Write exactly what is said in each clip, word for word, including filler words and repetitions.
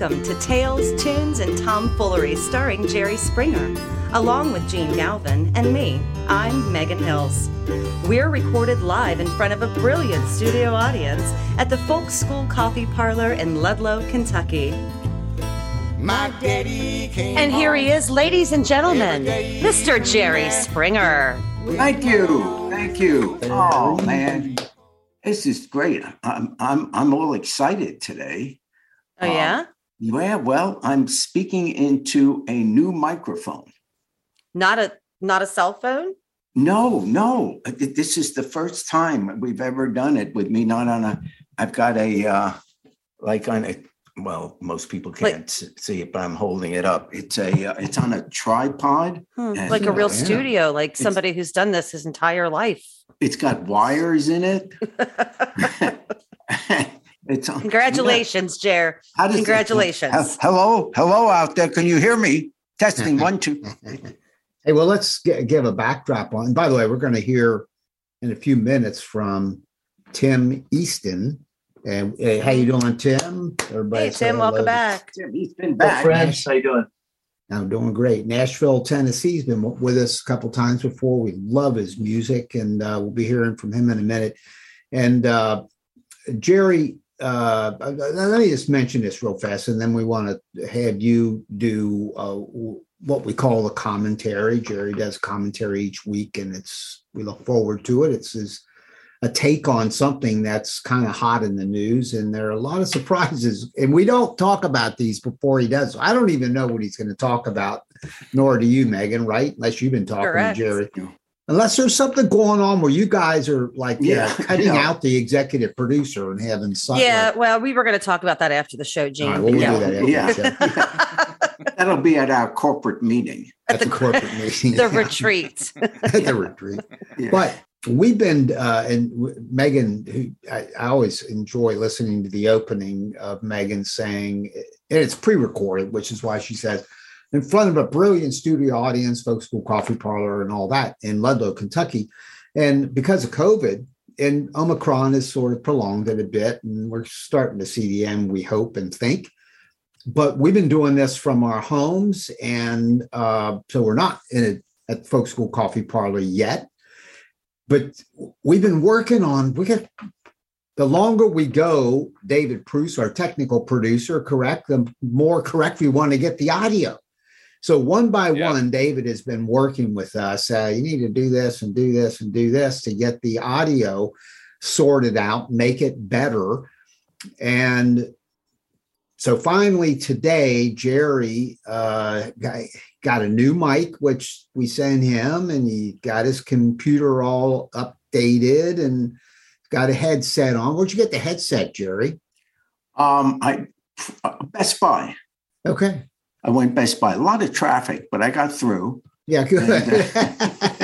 Welcome to Tales, Tunes, and Tomfoolery, starring Jerry Springer, along with Gene Galvin and me. I'm Megan Hills. We're recorded live in front of a brilliant studio audience at the Folk School Coffee Parlor in Ludlow, Kentucky. My daddy came and here he is, ladies and gentlemen, Mister Jerry Springer. Thank you. Thank you. Oh, man. This is great. I'm I'm I'm all excited today. Oh, yeah? Um, yeah, well, I'm speaking into a new microphone. Not a not a cell phone? No, no. This is the first time we've ever done it with me. Not on a, I've got a, uh, like on a, well, most people can't like, see it, but I'm holding it up. It's a, uh, it's on a tripod. Hmm, and, like a real uh, studio, yeah. Like somebody it's, who's done this his entire life. It's got wires in it. It's on, congratulations, you know, Jer. How does Congratulations. That, hello, hello out there. Can you hear me? Testing one, two. Hey, well, let's get, give a backdrop on. And by the way, we're going to hear in a few minutes from Tim Easton. And hey, how you doing, Tim? Everybody, hey, Tim, welcome hello. back. Tim Easton, back. Hey, friends, how you doing? I'm doing great. Nashville, Tennessee. He's been with us a couple times before. We love his music, and uh, we'll be hearing from him in a minute. And uh, Jerry. Uh, let me just mention this real fast, and then we want to have you do uh, what we call the commentary. Jerry does commentary each week, and it's we look forward to it. It's his, a take on something that's kind of hot in the news, and there are a lot of surprises, and we don't talk about these before he does. I don't even know what he's going to talk about, nor do you, Megan, right? Unless you've been talking Correct. to Jerry. Unless there's something going on where you guys are like, yeah, yeah cutting yeah. out the executive producer and having something. Yeah, like, well, we were going to talk about that after the show, Gene. Right, we'll yeah. that yeah. the yeah. That'll be at our corporate meeting. At, at the, the corporate meeting. The retreat. At the retreat. Yeah. But we've been, uh, and Megan, who I, I always enjoy listening to the opening of Megan saying, and it's pre-recorded, which is why she says, in front of a brilliant studio audience, Folk School Coffee Parlor and all that in Ludlow, Kentucky. And because of COVID and Omicron has sort of prolonged it a bit, and we're starting to see the end, we hope and think. But we've been doing this from our homes, and uh, so we're not in a, at Folk School Coffee Parlor yet. But we've been working on, we get the longer we go, David Proust, our technical producer, correct, the more correct we want to get the audio. So one by yeah. one, David has been working with us. Uh, you need to do this and do this and do this to get the audio sorted out, make it better. And so finally today, Jerry uh, got a new mic, which we sent him, and he got his computer all updated and got a headset on. Where'd you get the headset, Jerry? Um, I Best Buy. Okay. I went Best Buy. A lot of traffic, but I got through. Yeah, good. And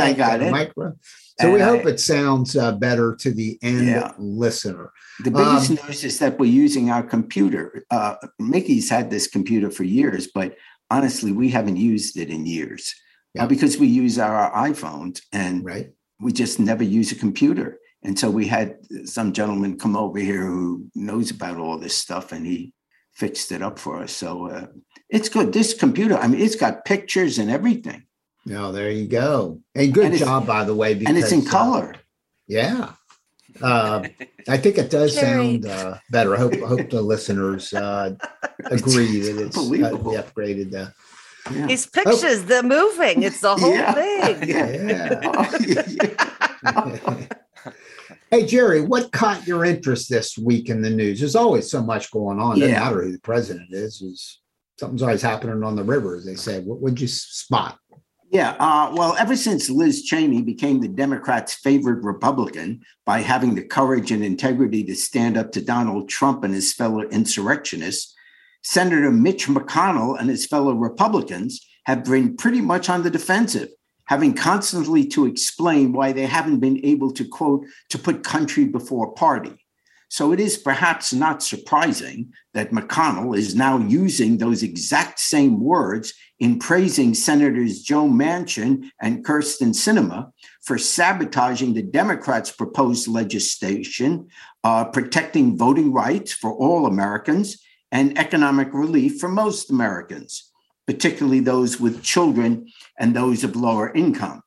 I got it. Micro. So and we I, hope it sounds uh, better to the end yeah. listener. The biggest um, news is that we're using our computer. Uh, Mickey's had this computer for years, but honestly, we haven't used it in years yeah. uh, because we use our iPhones and right. we just never use a computer. And so we had some gentleman come over here who knows about all this stuff, and he fixed it up for us. So uh, it's good. This computer, I mean, it's got pictures and everything. Oh, there you go. And good and job, by the way. Because, and it's in color. Uh, yeah. Uh, I think it does sound uh, better. I hope, hope the listeners uh, agree it's that it's unbelievable. Uh, upgraded. Uh, yeah. These pictures, oh. they're moving. It's the whole yeah. thing. Yeah. yeah. Oh, yeah. Oh. Hey, Jerry, what caught your interest this week in the news? There's always so much going on. It doesn't yeah. matter who the president is. Is something's always happening on the river, as they say. What would you spot? Yeah, uh, well, ever since Liz Cheney became the Democrats' favorite Republican by having the courage and integrity to stand up to Donald Trump and his fellow insurrectionists, Senator Mitch McConnell and his fellow Republicans have been pretty much on the defensive, having constantly to explain why they haven't been able to, quote, to put country before party. So it is perhaps not surprising that McConnell is now using those exact same words in praising Senators Joe Manchin and Kirsten Sinema for sabotaging the Democrats' proposed legislation, uh, protecting voting rights for all Americans and economic relief for most Americans, particularly those with children and those of lower income.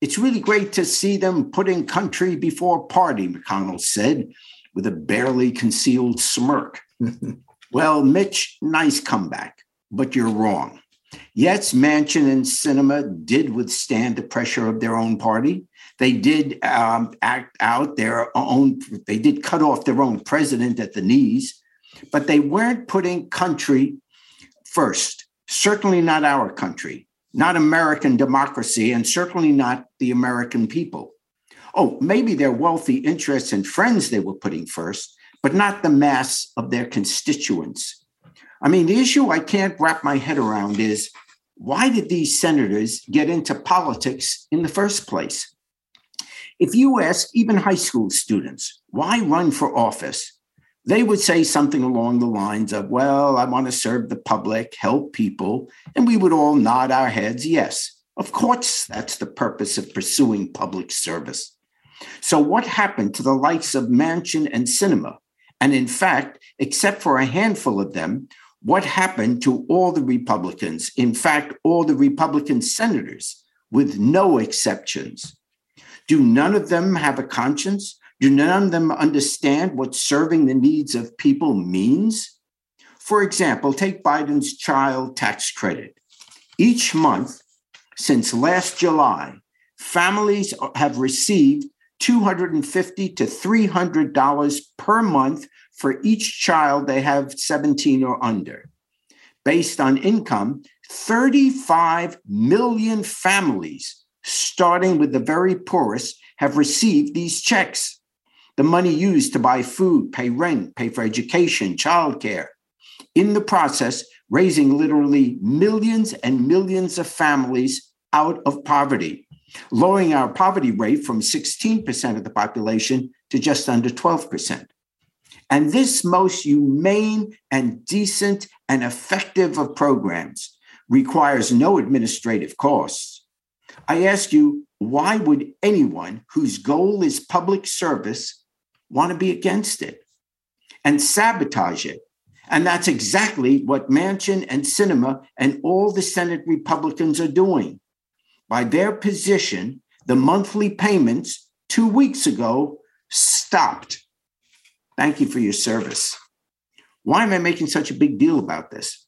It's really great to see them putting country before party, McConnell said, with a barely concealed smirk. Well, Mitch, nice comeback, but you're wrong. Yes, Manchin and Sinema did withstand the pressure of their own party. They did um, act out their own, they did cut off their own president at the knees, but they weren't putting country first, certainly not our country, not American democracy, and certainly not the American people. Oh, maybe their wealthy interests and friends they were putting first, but not the mass of their constituents. I mean, the issue I can't wrap my head around is, why did these senators get into politics in the first place? If you ask even high school students, why run for office? They would say something along the lines of, well, I want to serve the public, help people, and we would all nod our heads, yes. Of course, that's the purpose of pursuing public service. So what happened to the likes of Manchin and Sinema? And in fact, except for a handful of them, what happened to all the Republicans? In fact, all the Republican senators, with no exceptions. Do none of them have a conscience? Do none of them understand what serving the needs of people means? For example, take Biden's child tax credit. Each month since last July, families have received two hundred fifty dollars to three hundred dollars per month for each child they have seventeen or under. Based on income, thirty-five million families, starting with the very poorest, have received these checks. The money used to buy food, pay rent, pay for education, childcare. In the process, raising literally millions and millions of families out of poverty, lowering our poverty rate from sixteen percent of the population to just under twelve percent. And this most humane and decent and effective of programs requires no administrative costs. I ask you, why would anyone whose goal is public service want to be against it and sabotage it? And that's exactly what Manchin and Sinema and all the Senate Republicans are doing. By their position, the monthly payments two weeks ago stopped. Thank you for your service. Why am I making such a big deal about this?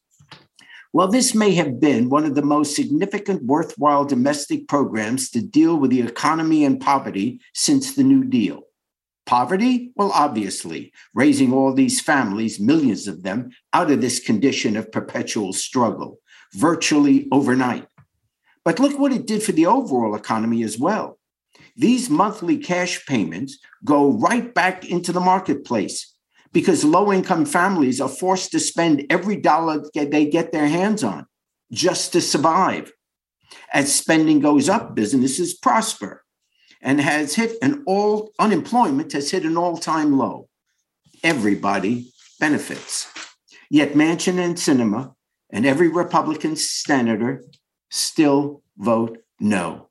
Well, this may have been one of the most significant, worthwhile domestic programs to deal with the economy and poverty since the New Deal. Poverty? Well, obviously, raising all these families, millions of them, out of this condition of perpetual struggle, virtually overnight. But look what it did for the overall economy as well. These monthly cash payments go right back into the marketplace because low-income families are forced to spend every dollar they get their hands on just to survive. As spending goes up, businesses prosper. And has hit an all unemployment has hit an all-time low. Everybody benefits. Yet Manchin and Sinema and every Republican senator still vote no,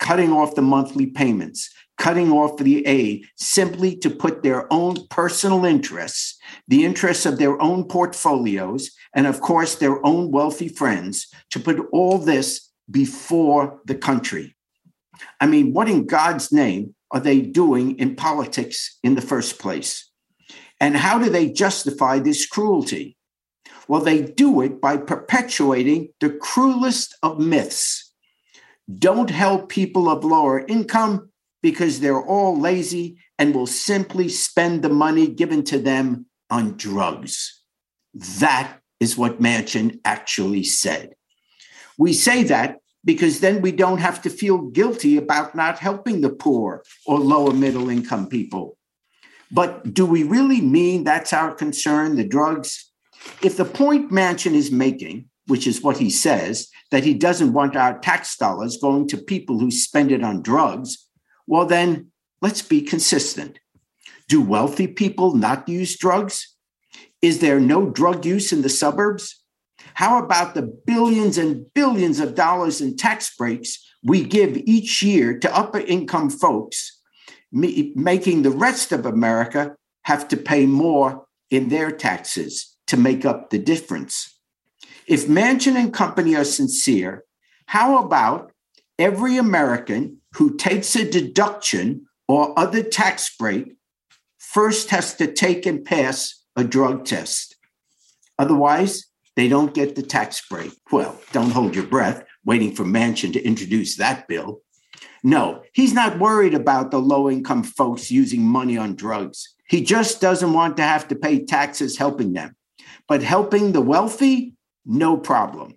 cutting off the monthly payments, cutting off the aid, simply to put their own personal interests, the interests of their own portfolios, and of course their own wealthy friends, to put all this before the country. I mean, what in God's name are they doing in politics in the first place? And how do they justify this cruelty? Well, they do it by perpetuating the cruelest of myths. Don't help people of lower income because they're all lazy and will simply spend the money given to them on drugs. That is what Manchin actually said. We say that because then we don't have to feel guilty about not helping the poor or lower middle income people. But do we really mean that's our concern, the drugs? If the point Manchin is making, which is what he says, that he doesn't want our tax dollars going to people who spend it on drugs, well then, let's be consistent. Do wealthy people not use drugs? Is there no drug use in the suburbs? How about the billions and billions of dollars in tax breaks we give each year to upper-income folks, making the rest of America have to pay more in their taxes to make up the difference? If Manchin and company are sincere, how about every American who takes a deduction or other tax break first has to take and pass a drug test? Otherwise, they don't get the tax break. Well, don't hold your breath waiting for Manchin to introduce that bill. No, he's not worried about the low-income folks using money on drugs. He just doesn't want to have to pay taxes helping them. But helping the wealthy? No problem.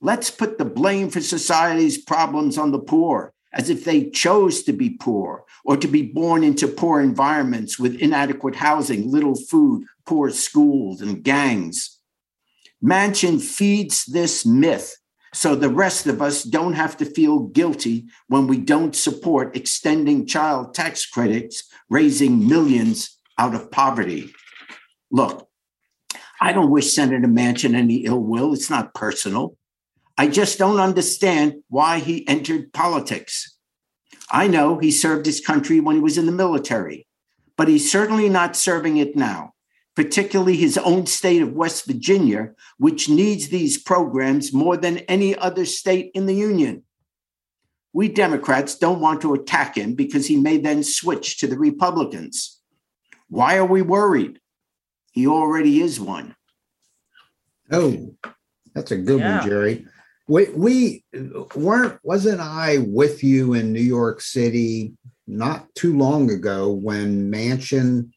Let's put the blame for society's problems on the poor, as if they chose to be poor or to be born into poor environments with inadequate housing, little food, poor schools, and gangs. Manchin feeds this myth so the rest of us don't have to feel guilty when we don't support extending child tax credits, raising millions out of poverty. Look, I don't wish Senator Manchin any ill will. It's not personal. I just don't understand why he entered politics. I know he served his country when he was in the military, but he's certainly not serving it now, particularly his own state of West Virginia, which needs these programs more than any other state in the Union. We Democrats don't want to attack him because he may then switch to the Republicans. Why are we worried? He already is one. Oh, that's a good yeah. one, Jerry. We, we weren't, wasn't I with you in New York City not too long ago when Manchin,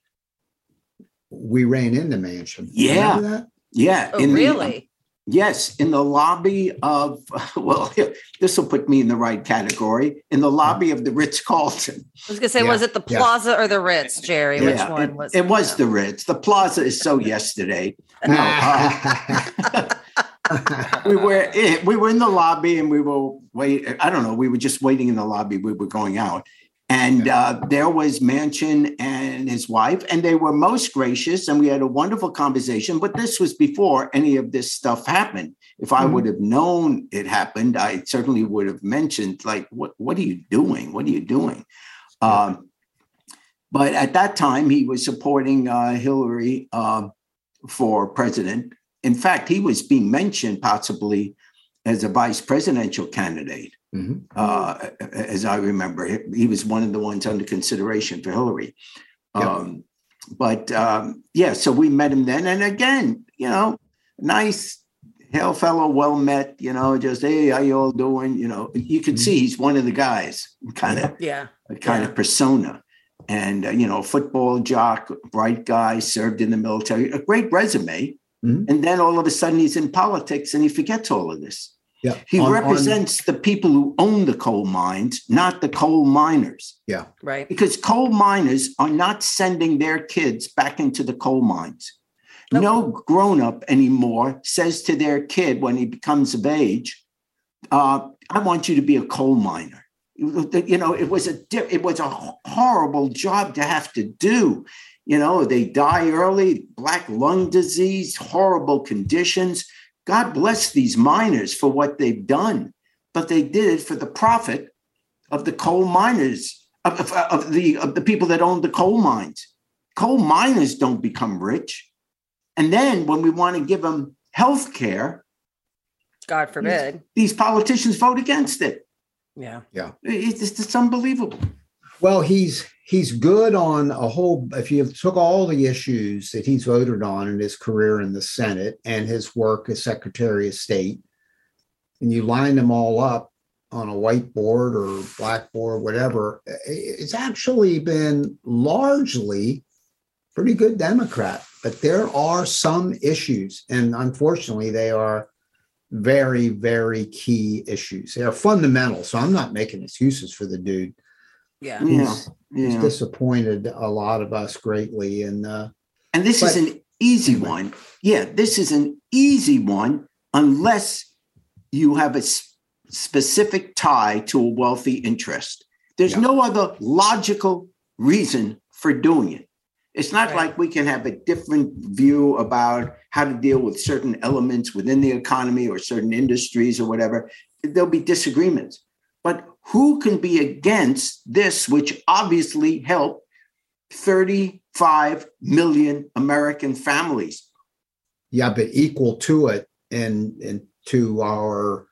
we ran into Manchin? Yeah. Remember that? Yeah. Oh, in really? The, yes. In the lobby of, well, this will put me in the right category, in the lobby of the Ritz-Carlton. I was going to say, yeah. was it the Plaza yeah. or the Ritz, Jerry? Yeah. Which one it, was it? It was the Ritz. The Plaza is so yesterday. No. Uh, we were in, we were in the lobby and we were wait. I don't know. We were just waiting in the lobby. We were going out, and uh, there was Manchin and his wife, and they were most gracious, and we had a wonderful conversation. But this was before any of this stuff happened. If I mm-hmm. would have known it happened, I certainly would have mentioned, like, what What are you doing? What are you doing? Um, but at that time, he was supporting uh, Hillary uh, for president. In fact, he was being mentioned possibly as a vice presidential candidate, mm-hmm. uh, as I remember. He was one of the ones under consideration for Hillary. Yep. Um, but, um, yeah, so we met him then. And again, you know, nice, hail fellow, well met, you know, just, hey, how you all doing? You know, you can mm-hmm. see he's one of the guys, kind of, yeah, kind yeah. of persona. And, uh, you know, football jock, bright guy, served in the military, a great resume. Mm-hmm. And then all of a sudden he's in politics and he forgets all of this. Yeah. He on, represents on... the people who own the coal mines, not the coal miners. Yeah. Right. Because coal miners are not sending their kids back into the coal mines. Nope. No grown-up anymore says to their kid when he becomes of age, uh, I want you to be a coal miner. You know, it was a it was a horrible job to have to do. You know, they die early, black lung disease, horrible conditions. God bless these miners for what they've done, but they did it for the profit of the coal miners, of, of, of the of the people that own the coal mines. Coal miners don't become rich. And then when we want to give them health care, God forbid, these, these politicians vote against it. Yeah. Yeah. It's, it's unbelievable. Well, he's he's good on a whole, if you took all the issues that he's voted on in his career in the Senate and his work as Secretary of State, and you line them all up on a whiteboard or blackboard, whatever, it's actually been largely pretty good Democrat. But there are some issues, and unfortunately, they are very, very key issues. They are fundamental, so I'm not making excuses for the dude. Yeah. He's, yeah. he's disappointed a lot of us greatly. And uh, and this but, is an easy anyway. one. Yeah, this is an easy one unless you have a sp- specific tie to a wealthy interest. There's yeah. no other logical reason for doing it. It's not right. like we can have a different view about how to deal with certain elements within the economy or certain industries or whatever. There'll be disagreements. But who can be against this, which obviously helped thirty-five million American families? Yeah, but equal to it, and, and to our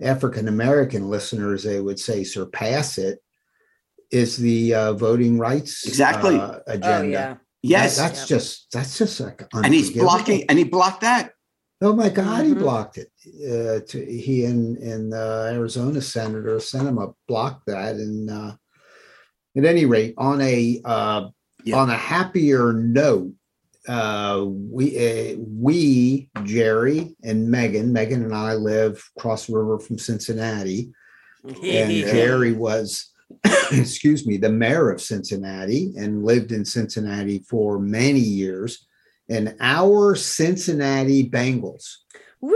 African-American listeners, they would say surpass it, is the uh, voting rights exactly uh, agenda. Oh, yeah. Yes. That, that's yep. just, that's just like, and he's blocking, and he blocked that. Oh my God, mm-hmm. he blocked it. Uh, to, he and, and uh, Arizona Senator Sinema blocked that. And uh, at any rate, on a, uh, yeah. on a happier note, uh, we, uh, we, Jerry and Megan, Megan and I live across the river from Cincinnati, and Jerry was, excuse me, the mayor of Cincinnati, and lived in Cincinnati for many years. And our Cincinnati Bengals, woo!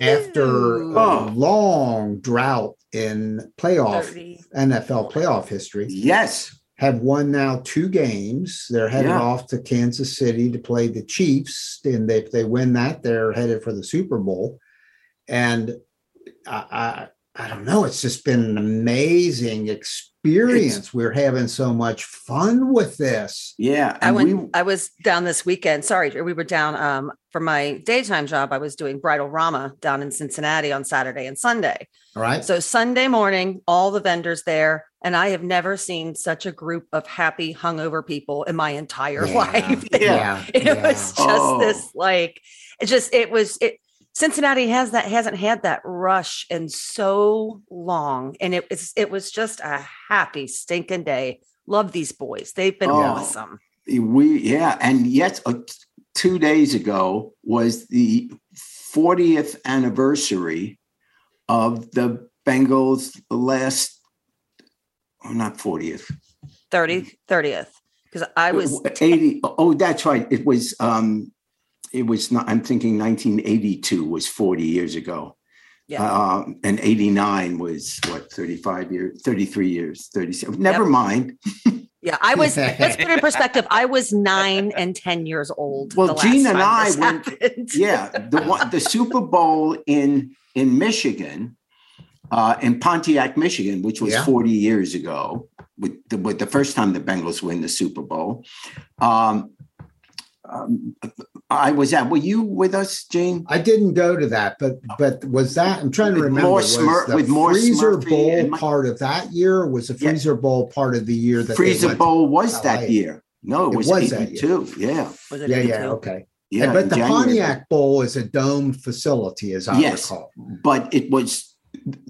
After oh. a long drought in playoff thirty N F L playoff history, yes, have won now two games. They're headed yeah. off to Kansas City to play the Chiefs, and if they win that, they're headed for the Super Bowl. And I, I I don't know. It's just been an amazing experience. It's, We're having so much fun with this. Yeah. I went, we, I was down this weekend. Sorry. We were down um, for my daytime job. I was doing Bridal Rama down in Cincinnati on Saturday and Sunday. All right. So Sunday morning, all the vendors there. And I have never seen such a group of happy, hungover people in my entire yeah, life. Yeah. It yeah. was just oh. this, like, it just, it was, it, Cincinnati has that hasn't had that rush in so long, and it it's, it was just a happy stinking day. Love these boys; they've been oh, awesome. We yeah, and yet uh, two days ago was the fortieth anniversary of the Bengals' last, oh, not fortieth, thirty thirtieth. Because I was eighty. Oh, that's right. It was. Um, It was not, I'm thinking nineteen eighty-two was forty years ago. Yeah. Um, and eighty-nine was what, thirty-five years, thirty-three years, thirty-seven. Never yep. mind. Yeah. I was, let's put it in perspective. I was nine and ten years old. Well, the last Gene and I went, yeah, the, the Super Bowl in, in Michigan, uh, in Pontiac, Michigan, which was yeah. forty years ago, with the, with the first time the Bengals win the Super Bowl. Um, Um, I was at. Were you with us, Gene? I didn't go to that, but but was that? I'm trying to remember. More Smur- was the with more Freezer Bowl my- part of that year, or was the Freezer yeah. Bowl part of the year that Freezer Bowl was that year? No, it was, was eighty-two. Yeah, was it yeah, eighty-two? Yeah. Okay. Yeah, and, but the January. Pontiac Bowl is a dome facility, as I yes, recall. But it was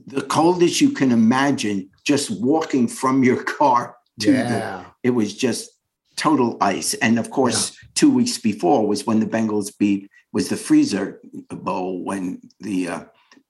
the coldest you can imagine. Just walking from your car to yeah. the, it was just total ice, and of course. Yeah. Two weeks before was when the Bengals beat, was the Freezer Bowl when the uh,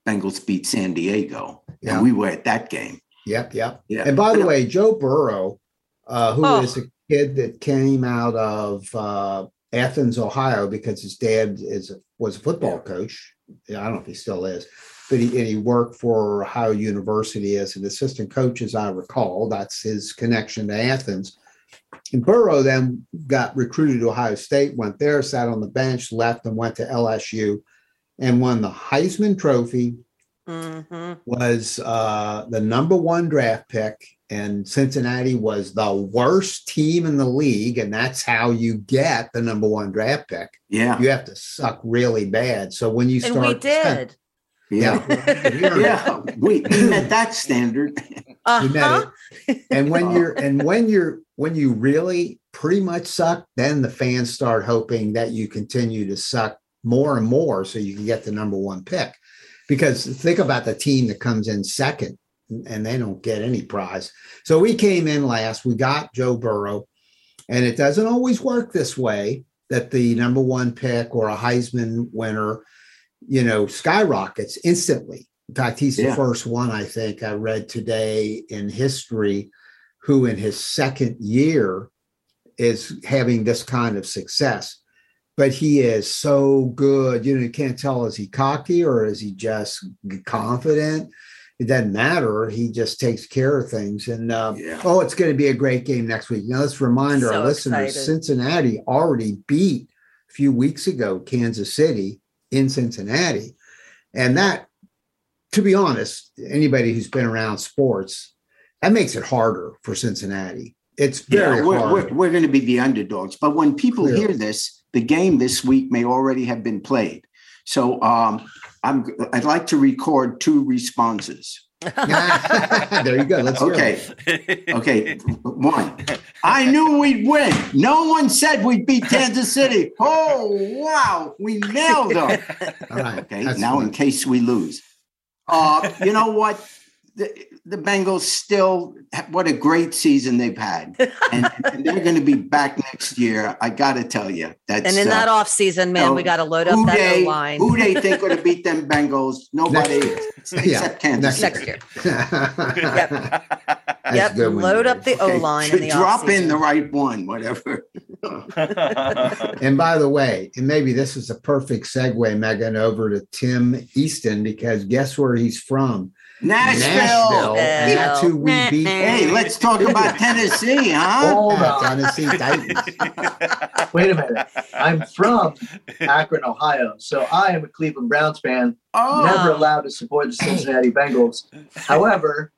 Bengals beat San Diego. Yeah. And we were at that game. Yep, yep. Yeah. And by but, the way, Joe Burrow, uh, who oh. is a kid that came out of uh, Athens, Ohio, because his dad is was a football yeah. coach. I don't know if he still is, but he, and he worked for Ohio University as an assistant coach, as I recall. That's his connection to Athens. And Burrow then got recruited to Ohio State, went there, sat on the bench, left, and went to L S U and won the Heisman Trophy, mm-hmm. was uh, the number one draft pick, and Cincinnati was the worst team in the league, and that's how you get the number one draft pick. Yeah. You have to suck really bad. So when you and start... And we did. Yeah. yeah. We, we met that standard. Uh-huh. You met it. And when you're and when you're when you really pretty much suck, then the fans start hoping that you continue to suck more and more so you can get the number one pick. Because think about the team that comes in second and they don't get any prize. So we came in last, we got Joe Burrow, and it doesn't always work this way, that the number one pick or a Heisman winner, you know, skyrockets instantly. In fact, he's yeah. the first one, I think, I read today in history who in his second year is having this kind of success. But he is so good. You know, you can't tell, is he cocky or is he just confident? it doesn't matter. He just takes care of things. And, uh, yeah. oh, it's going to be a great game next week. Now, let's remind so our listeners, excited. Cincinnati already beat a few weeks ago Kansas City in Cincinnati. And that, to be honest, anybody who's been around sports, that makes it harder for Cincinnati. It's very yeah, we're, hard. We're, we're going to be the underdogs. But when people Clearly. hear this, the game this week may already have been played. So um, I'm, I'd like to record two responses. There you go. Let's okay. hear it. Okay. One, I knew we'd win. No one said we'd beat Kansas City. Oh, wow. We nailed them. All right. Okay. That's now, funny. In case we lose. Uh, you know what? The, the Bengals still, what a great season they've had. And, and they're going to be back next year. I got to tell you. That's, and in uh, that offseason, man, you know, we got to load up that they, O-line. Who they think would have beat them Bengals? Nobody next, except yeah, Kansas. Next year. Yep. Yep. Load up the O-line. Okay. In the Drop off-season. in the right one, whatever. And by the way, and maybe this is a perfect segue, Megan, over to Tim Easton, because guess where he's from? Nashville. Nashville. And that's who we beat. Hey, let's talk about Tennessee, huh? All the Tennessee Titans. Wait a minute. I'm from Akron, Ohio, so I am a Cleveland Browns fan. Oh. Never allowed to support the Cincinnati Bengals. However,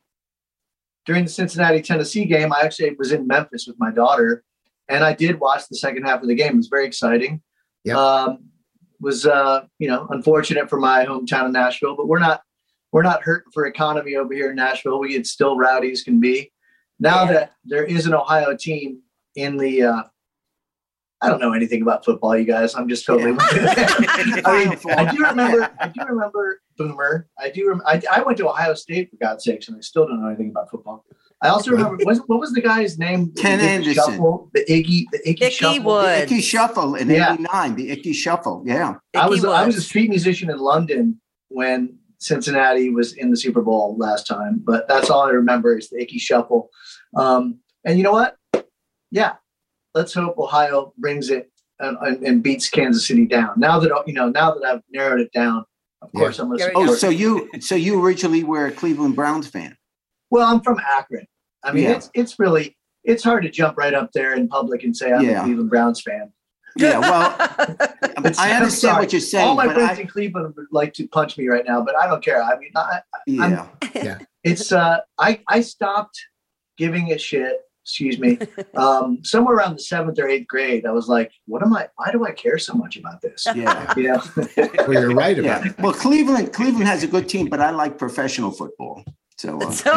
during the Cincinnati-Tennessee game, I actually was in Memphis with my daughter, and I did watch the second half of the game. It was very exciting. Yep. Um, was, uh, you know, unfortunate for my hometown of Nashville, but we're not We're not hurting for economy over here in Nashville. We get still rowdy as can be. Now yeah. that there is an Ohio team in the, uh, I don't know anything about football, you guys. I'm just totally. Yeah. I mean, I do remember. I do remember Boomer. I do. Rem- I, I went to Ohio State for God's sakes, and I still don't know anything about football. I also remember was, what was the guy's name? Ken Anderson. Shuffle, the Iggy, the Ickey, Ickey Shuffle, Wood. the Ickey Shuffle in yeah. eighty-nine The Ickey Shuffle. Yeah, Ickey I was. Wood. I was a street musician in London when Cincinnati was in the Super Bowl last time, but that's all I remember is the Ickey Shuffle. Um, and you know what? Yeah, let's hope Ohio brings it and, and, and beats Kansas City down. Now that you know, now that I've narrowed it down, of yeah. course I'm going to. Oh, so you, so you originally were a Cleveland Browns fan? Well, I'm from Akron. I mean, yeah. it's it's really it's hard to jump right up there in public and say I'm yeah. a Cleveland Browns fan. Yeah, well, I understand what you're saying. All my but friends I, in Cleveland would like to punch me right now, but I don't care. I mean, I, yeah, yeah. It's uh, I I stopped giving a shit. Excuse me. Um, somewhere around the seventh or eighth grade, I was like, "What am I? Why do I care so much about this?" Yeah, you know. Well, you're right about yeah. it. Well, Cleveland, Cleveland has a good team, but I like professional football. So, uh, so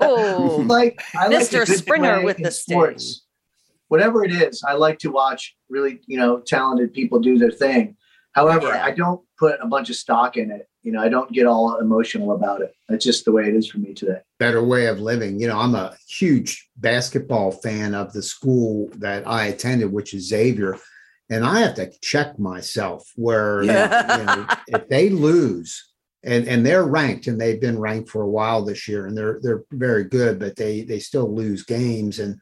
oh. like I Mister like Springer with the sports. Whatever it is, I like to watch really, you know, talented people do their thing. However, yeah. I don't put a bunch of stock in it. You know, I don't get all emotional about it. That's just the way it is for me today. Better way of living. You know, I'm a huge basketball fan of the school that I attended, which is Xavier. And I have to check myself where, yeah. you know, if they lose and, and they're ranked and they've been ranked for a while this year and they're, they're very good, but they, they still lose games. And,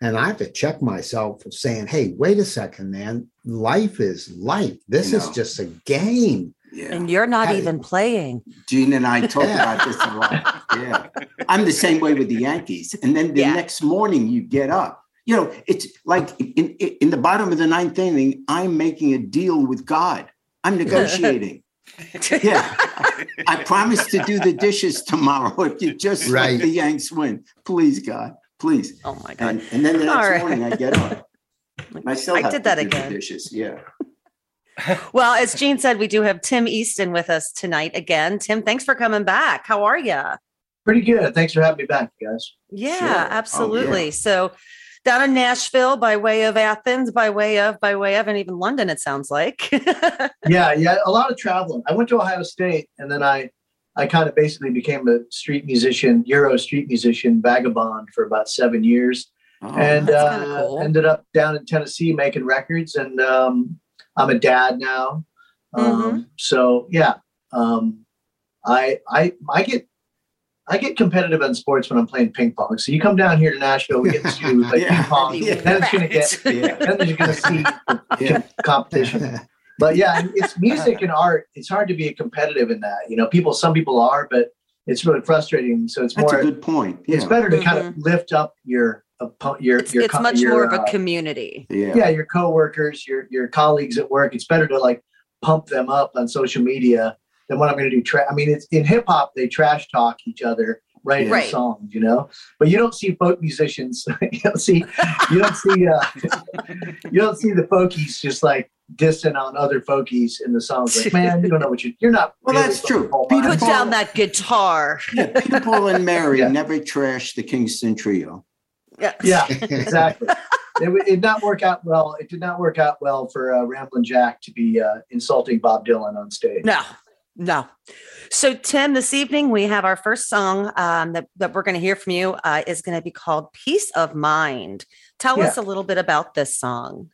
And I have to check myself for saying, hey, wait a second, man. Life is life. This you know. is just a game. Yeah. And you're not I, even playing. Gene and I talk yeah. about this a lot. Yeah. I'm the same way with the Yankees. And then the yeah. next morning you get up. You know, it's like in, in the bottom of the ninth inning, I'm making a deal with God. I'm negotiating. Yeah. I promise to do the dishes tomorrow if you just right. let the Yanks win. Please, God. Please. Oh my God. And, and then the next right. morning I get up. I still I have did to that do again. The dishes. Yeah. Well, as Gene said, we do have Tim Easton with us tonight again. Tim, thanks for coming back. How are you? Pretty good. Thanks for having me back, guys. Yeah, sure. absolutely. Oh, yeah. So down in Nashville by way of Athens, by way of, by way of, and even London, it sounds like. yeah, yeah. A lot of traveling. I went to Ohio State and then I I kind of basically became a street musician, Euro street musician, vagabond for about seven years oh, and uh, cool. ended up down in Tennessee making records. And um, I'm a dad now. Um, mm-hmm. So, yeah, um, I I I get I get competitive in sports when I'm playing ping pong. So you come down here to Nashville, we get to do like yeah. ping pong. Yeah. Then, it's gonna get, yeah. then you're going to see yeah. competition. But yeah, it's music and art. It's hard to be competitive in that. You know, people, some people are, but it's really frustrating. So it's more. That's a good point. Yeah. It's better to mm-hmm. kind of lift up your your It's, your, it's much your, more of a uh, community. Yeah. Yeah, your coworkers, your your colleagues at work. It's better to like pump them up on social media than what I'm going to do. Tra- I mean, it's in hip hop they trash talk each other. Writing right. songs, you know, but you don't see folk musicians. you don't see, you don't see, uh, you don't see the folkies just like dissing on other folkies in the songs. Like, man, you don't know what you, you're not. Well, really that's true. Peter Put Paul, down that guitar. Yeah, Peter Paul and Mary yeah. never trashed the Kingston Trio. Yeah, yeah, exactly. It did not work out well. It did not work out well for uh, Ramblin' Jack to be uh, insulting Bob Dylan on stage. No. No. So, Tim, this evening we have our first song um, that, that we're going to hear from you uh, is going to be called Peace of Mind. Tell yeah. us a little bit about this song.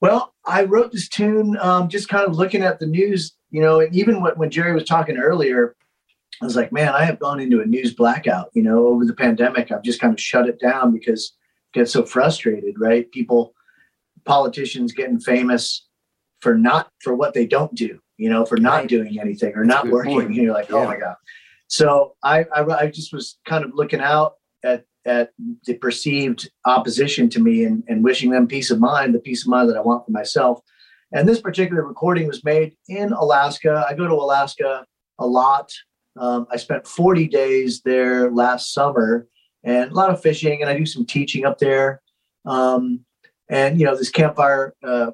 Well, I wrote this tune um, just kind of looking at the news, you know, and even when, when Jerry was talking earlier, I was like, man, I have gone into a news blackout, you know, over the pandemic. I've just kind of shut it down because I get so frustrated, right? People, politicians getting famous for not for what they don't do. You know, for not doing anything or not working. Point. And you're like, oh yeah. my God. So I, I I just was kind of looking out at at the perceived opposition to me and, and wishing them peace of mind, the peace of mind that I want for myself. And this particular recording was made in Alaska. I go to Alaska a lot. Um, I spent forty days there last summer and a lot of fishing, and I do some teaching up there. Um, and, you know, this campfire uh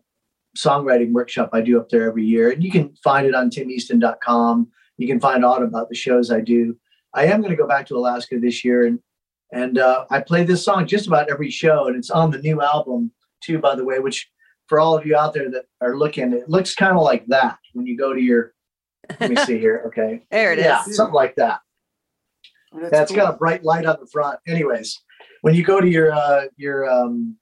songwriting workshop I do up there every year, and you can find it on Tim Easton dot com. You can find out about the shows I do. I am going to go back to Alaska this year, and and uh, I play this song just about every show, and it's on the new album too, by the way, which for all of you out there that are looking, it looks kind of like that when you go to your, let me see here. Okay. There it yeah, is. Something like that. That's That's cool. Got a bright light on the front. Anyways, when you go to your, uh, your um,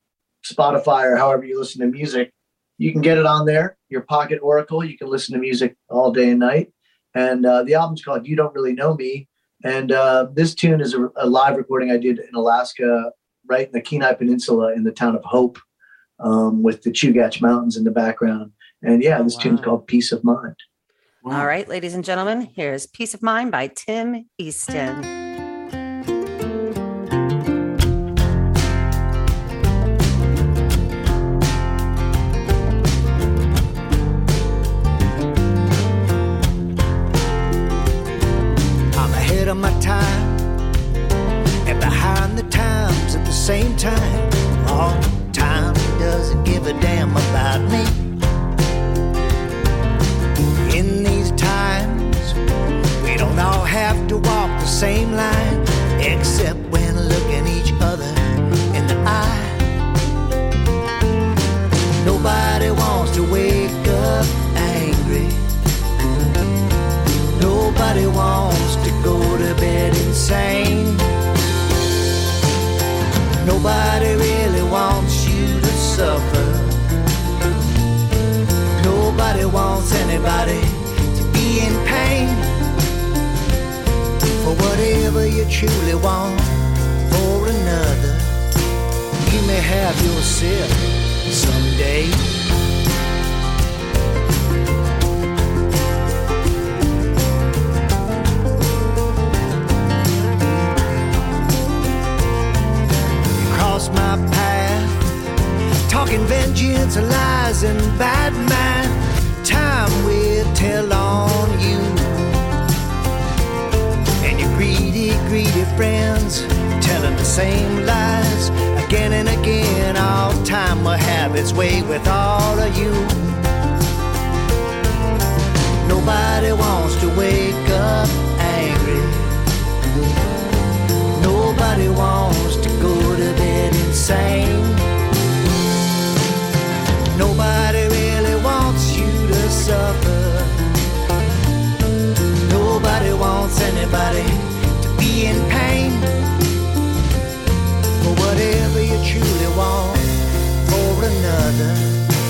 Spotify or however you listen to music, you can get it on there, your pocket oracle. You can listen to music all day and night. And uh, the album's called You Don't Really Know Me. And uh, this tune is a, a live recording I did in Alaska, right in the Kenai Peninsula in the town of Hope, um, with the Chugach Mountains in the background. And yeah, this wow. tune's called Peace of Mind. Wow. All right, ladies and gentlemen, here's Peace of Mind by Tim Easton. Same time, all the time, doesn't give a damn about me. In these times, we don't all have to walk the same line, except when looking each other in the eye. Nobody wants to wake up angry. Nobody wants to go to bed insane. Nobody really wants you to suffer. Nobody wants anybody to be in pain. For whatever you truly want for another, you may have yourself someday. My path, talking vengeance, lies and bad mind. Time will tell on you, and your greedy, greedy friends telling the same lies again and again. All time will have its way with all of you. Nobody wants to wake up angry. Nobody wants to go to bed insane. Nobody really wants you to suffer. Nobody wants anybody to be in pain. For whatever you truly want for another,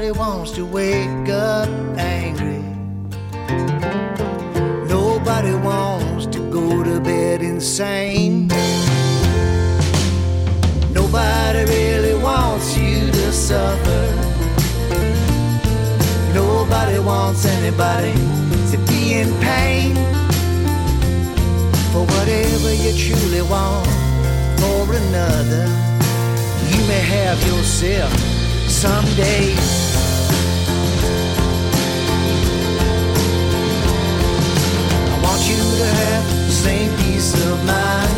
Nobody wants to wake up angry. Nobody wants to go to bed insane. Nobody really wants you to suffer. Nobody wants anybody to be in pain. For whatever you truly want for another, you may have yourself someday. I want you to have the same peace of mind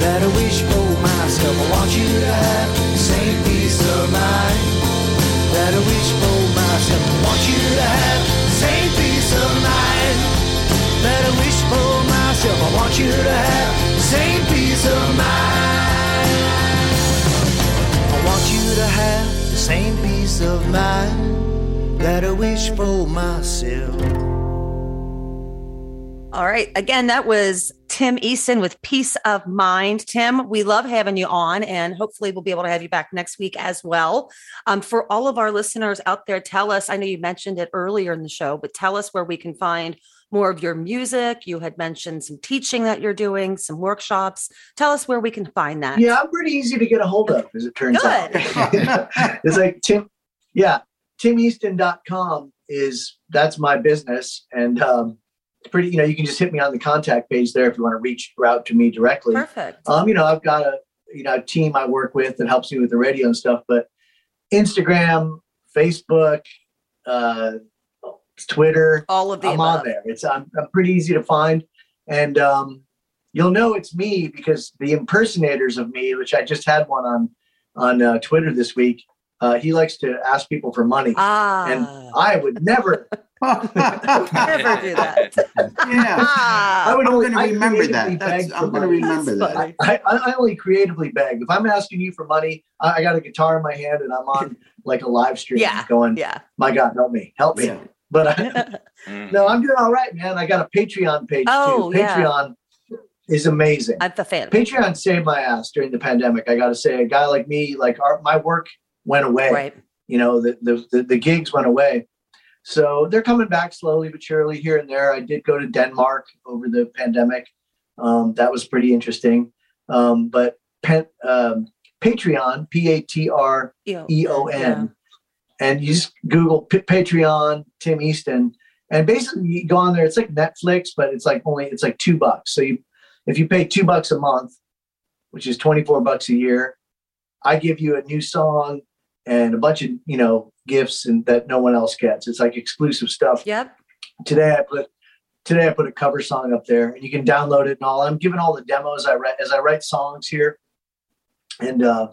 that I wish for myself. I want you to have the same peace of mind that I wish for myself. I want you to have the same peace of mind that I wish for myself. I want you to have the same peace of mind. I want you to have the same peace of mind that I wish for myself. All right. Again, that was Tim Easton with Peace of Mind. Tim, we love having you on, and hopefully we'll be able to have you back next week as well. Um, for all of our listeners out there, tell us, I know you mentioned it earlier in the show, but tell us where we can find more of your music. You had mentioned some teaching that you're doing, some workshops. Tell us where we can find that. Yeah, I'm pretty easy to get a hold of, as it turns Good. out. It's like Tim. Yeah. Tim Easton dot com is, that's my business. And, um, pretty, you know, you can just hit me on the contact page there if you want to reach out to me directly. Perfect. Um, you know, I've got a, you know, a team I work with that helps me with the radio and stuff, but Instagram, Facebook, uh, Twitter, all of the I'm above. on there. It's I'm, I'm pretty easy to find, and um, you'll know it's me because the impersonators of me, which I just had one on on uh, Twitter this week. Uh, he likes to ask people for money, ah. and I would never. Never do that. Yeah, I would I'm only I remember that. That's, I'm going to remember That's that. I, I only creatively beg. If I'm asking you for money, I, I got a guitar in my hand and I'm on like a live stream yeah. going, yeah. my God, help me, help me. Yeah. But I, no, I'm doing all right, man. I got a Patreon page oh, too. Patreon yeah. is amazing. I'm the fan. Patreon saved my ass during the pandemic. I got to say, a guy like me, like our, my work went away. Right. You know, the the the, the gigs went away. So they're coming back slowly but surely here and there. I did go to Denmark over the pandemic. Um, that was pretty interesting. Um, but pen, um, Patreon, P A T R E O N, yeah. and you just Google P- Patreon, Tim Easton, and basically you go on there. It's like Netflix, but it's like only it's like two bucks. So you, if you pay two bucks a month, which is twenty-four bucks a year, I give you a new song and a bunch of, you know, gifts and that no one else gets. It's like exclusive stuff. Yep. Today I put today I put a cover song up there, and you can download it and all. I'm giving all the demos I write as I write songs here, and uh,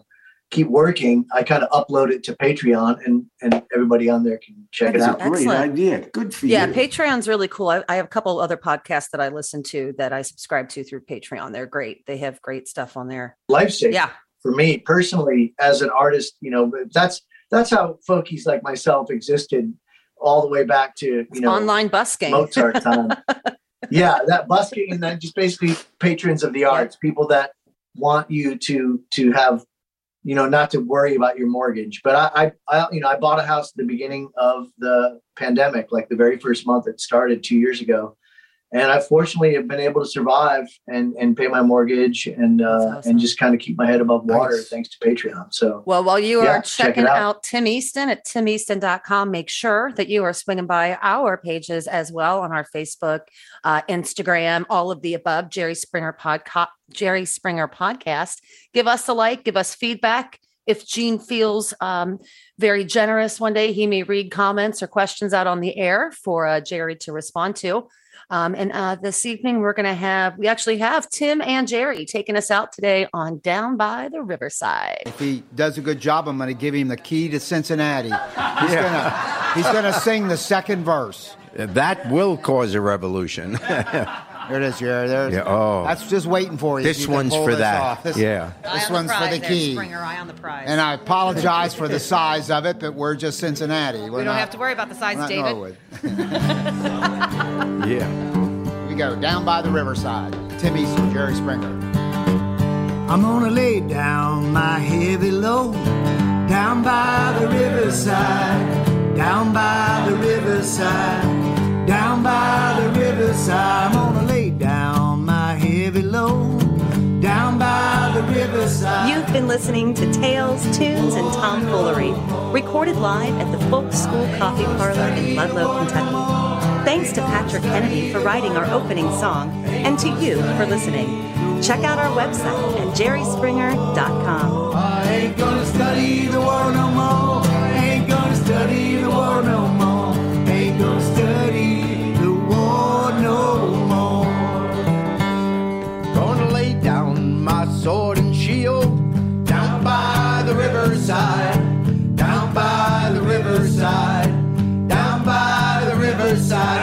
keep working. I kind of upload it to Patreon, and and everybody on there can check That's it out. Excellent. Great idea. Good for yeah, you. Yeah, Patreon's really cool. I, I have a couple other podcasts that I listen to that I subscribe to through Patreon. They're great. They have great stuff on there. Lifesaver. Yeah. For me personally, as an artist, you know, that's. That's how folkies like myself existed all the way back to, you it's know, online busking, Mozart time. Yeah, that busking, and then just basically patrons of the arts, yeah. people that want you to to have, you know, not to worry about your mortgage. But I, I, I, you know, I bought a house at the beginning of the pandemic, like the very first month it started two years ago, and I fortunately have been able to survive and, and pay my mortgage and uh, awesome. and just kind of keep my head above water nice. thanks to Patreon. So well, while you yeah, are checking out. out Tim Easton at Tim Easton dot com, make sure that you are swinging by our pages as well on our Facebook, uh, Instagram, all of the above, Jerry Springer Podcast, Jerry Springer Podcast. Give us a like, give us feedback. If Gene feels um, very generous one day, he may read comments or questions out on the air for uh, Jerry to respond to. Um, and uh, this evening, we're going to have, we actually have Tim and Jerry taking us out today on Down by the Riverside. If he does a good job, I'm going to give him the key to Cincinnati. He's yeah. going he's gonna to sing the second verse. That will cause a revolution. There it is, Jerry. There's, yeah, oh. That's just waiting for you. This you one's for this that. This, yeah. This one's for the there, key. Springer, eye on the prize. And I apologize for the size of it, but we're just Cincinnati. We're we don't not, have to worry about the size, David. Norwood. Yeah. We go down by the riverside. Tim Easton, Jerry Springer. I'm going to lay down my heavy load. down by the riverside, down by the riverside, down by the riverside. I'm gonna lay down my heavy load, down by the riverside. You've been listening to Tales, Tunes, and Tomfoolery, recorded live at the Folk School Coffee Parlor in Ludlow, Kentucky. Thanks to Patrick Kennedy for writing our opening song, and to you for listening. Check out our website at jerry springer dot com. I ain't gonna study the war no more. I ain't gonna study the war no more. I ain't gonna study the war no more. Gonna lay down my sword and shield, down by the riverside, down by the riverside, down by the riverside.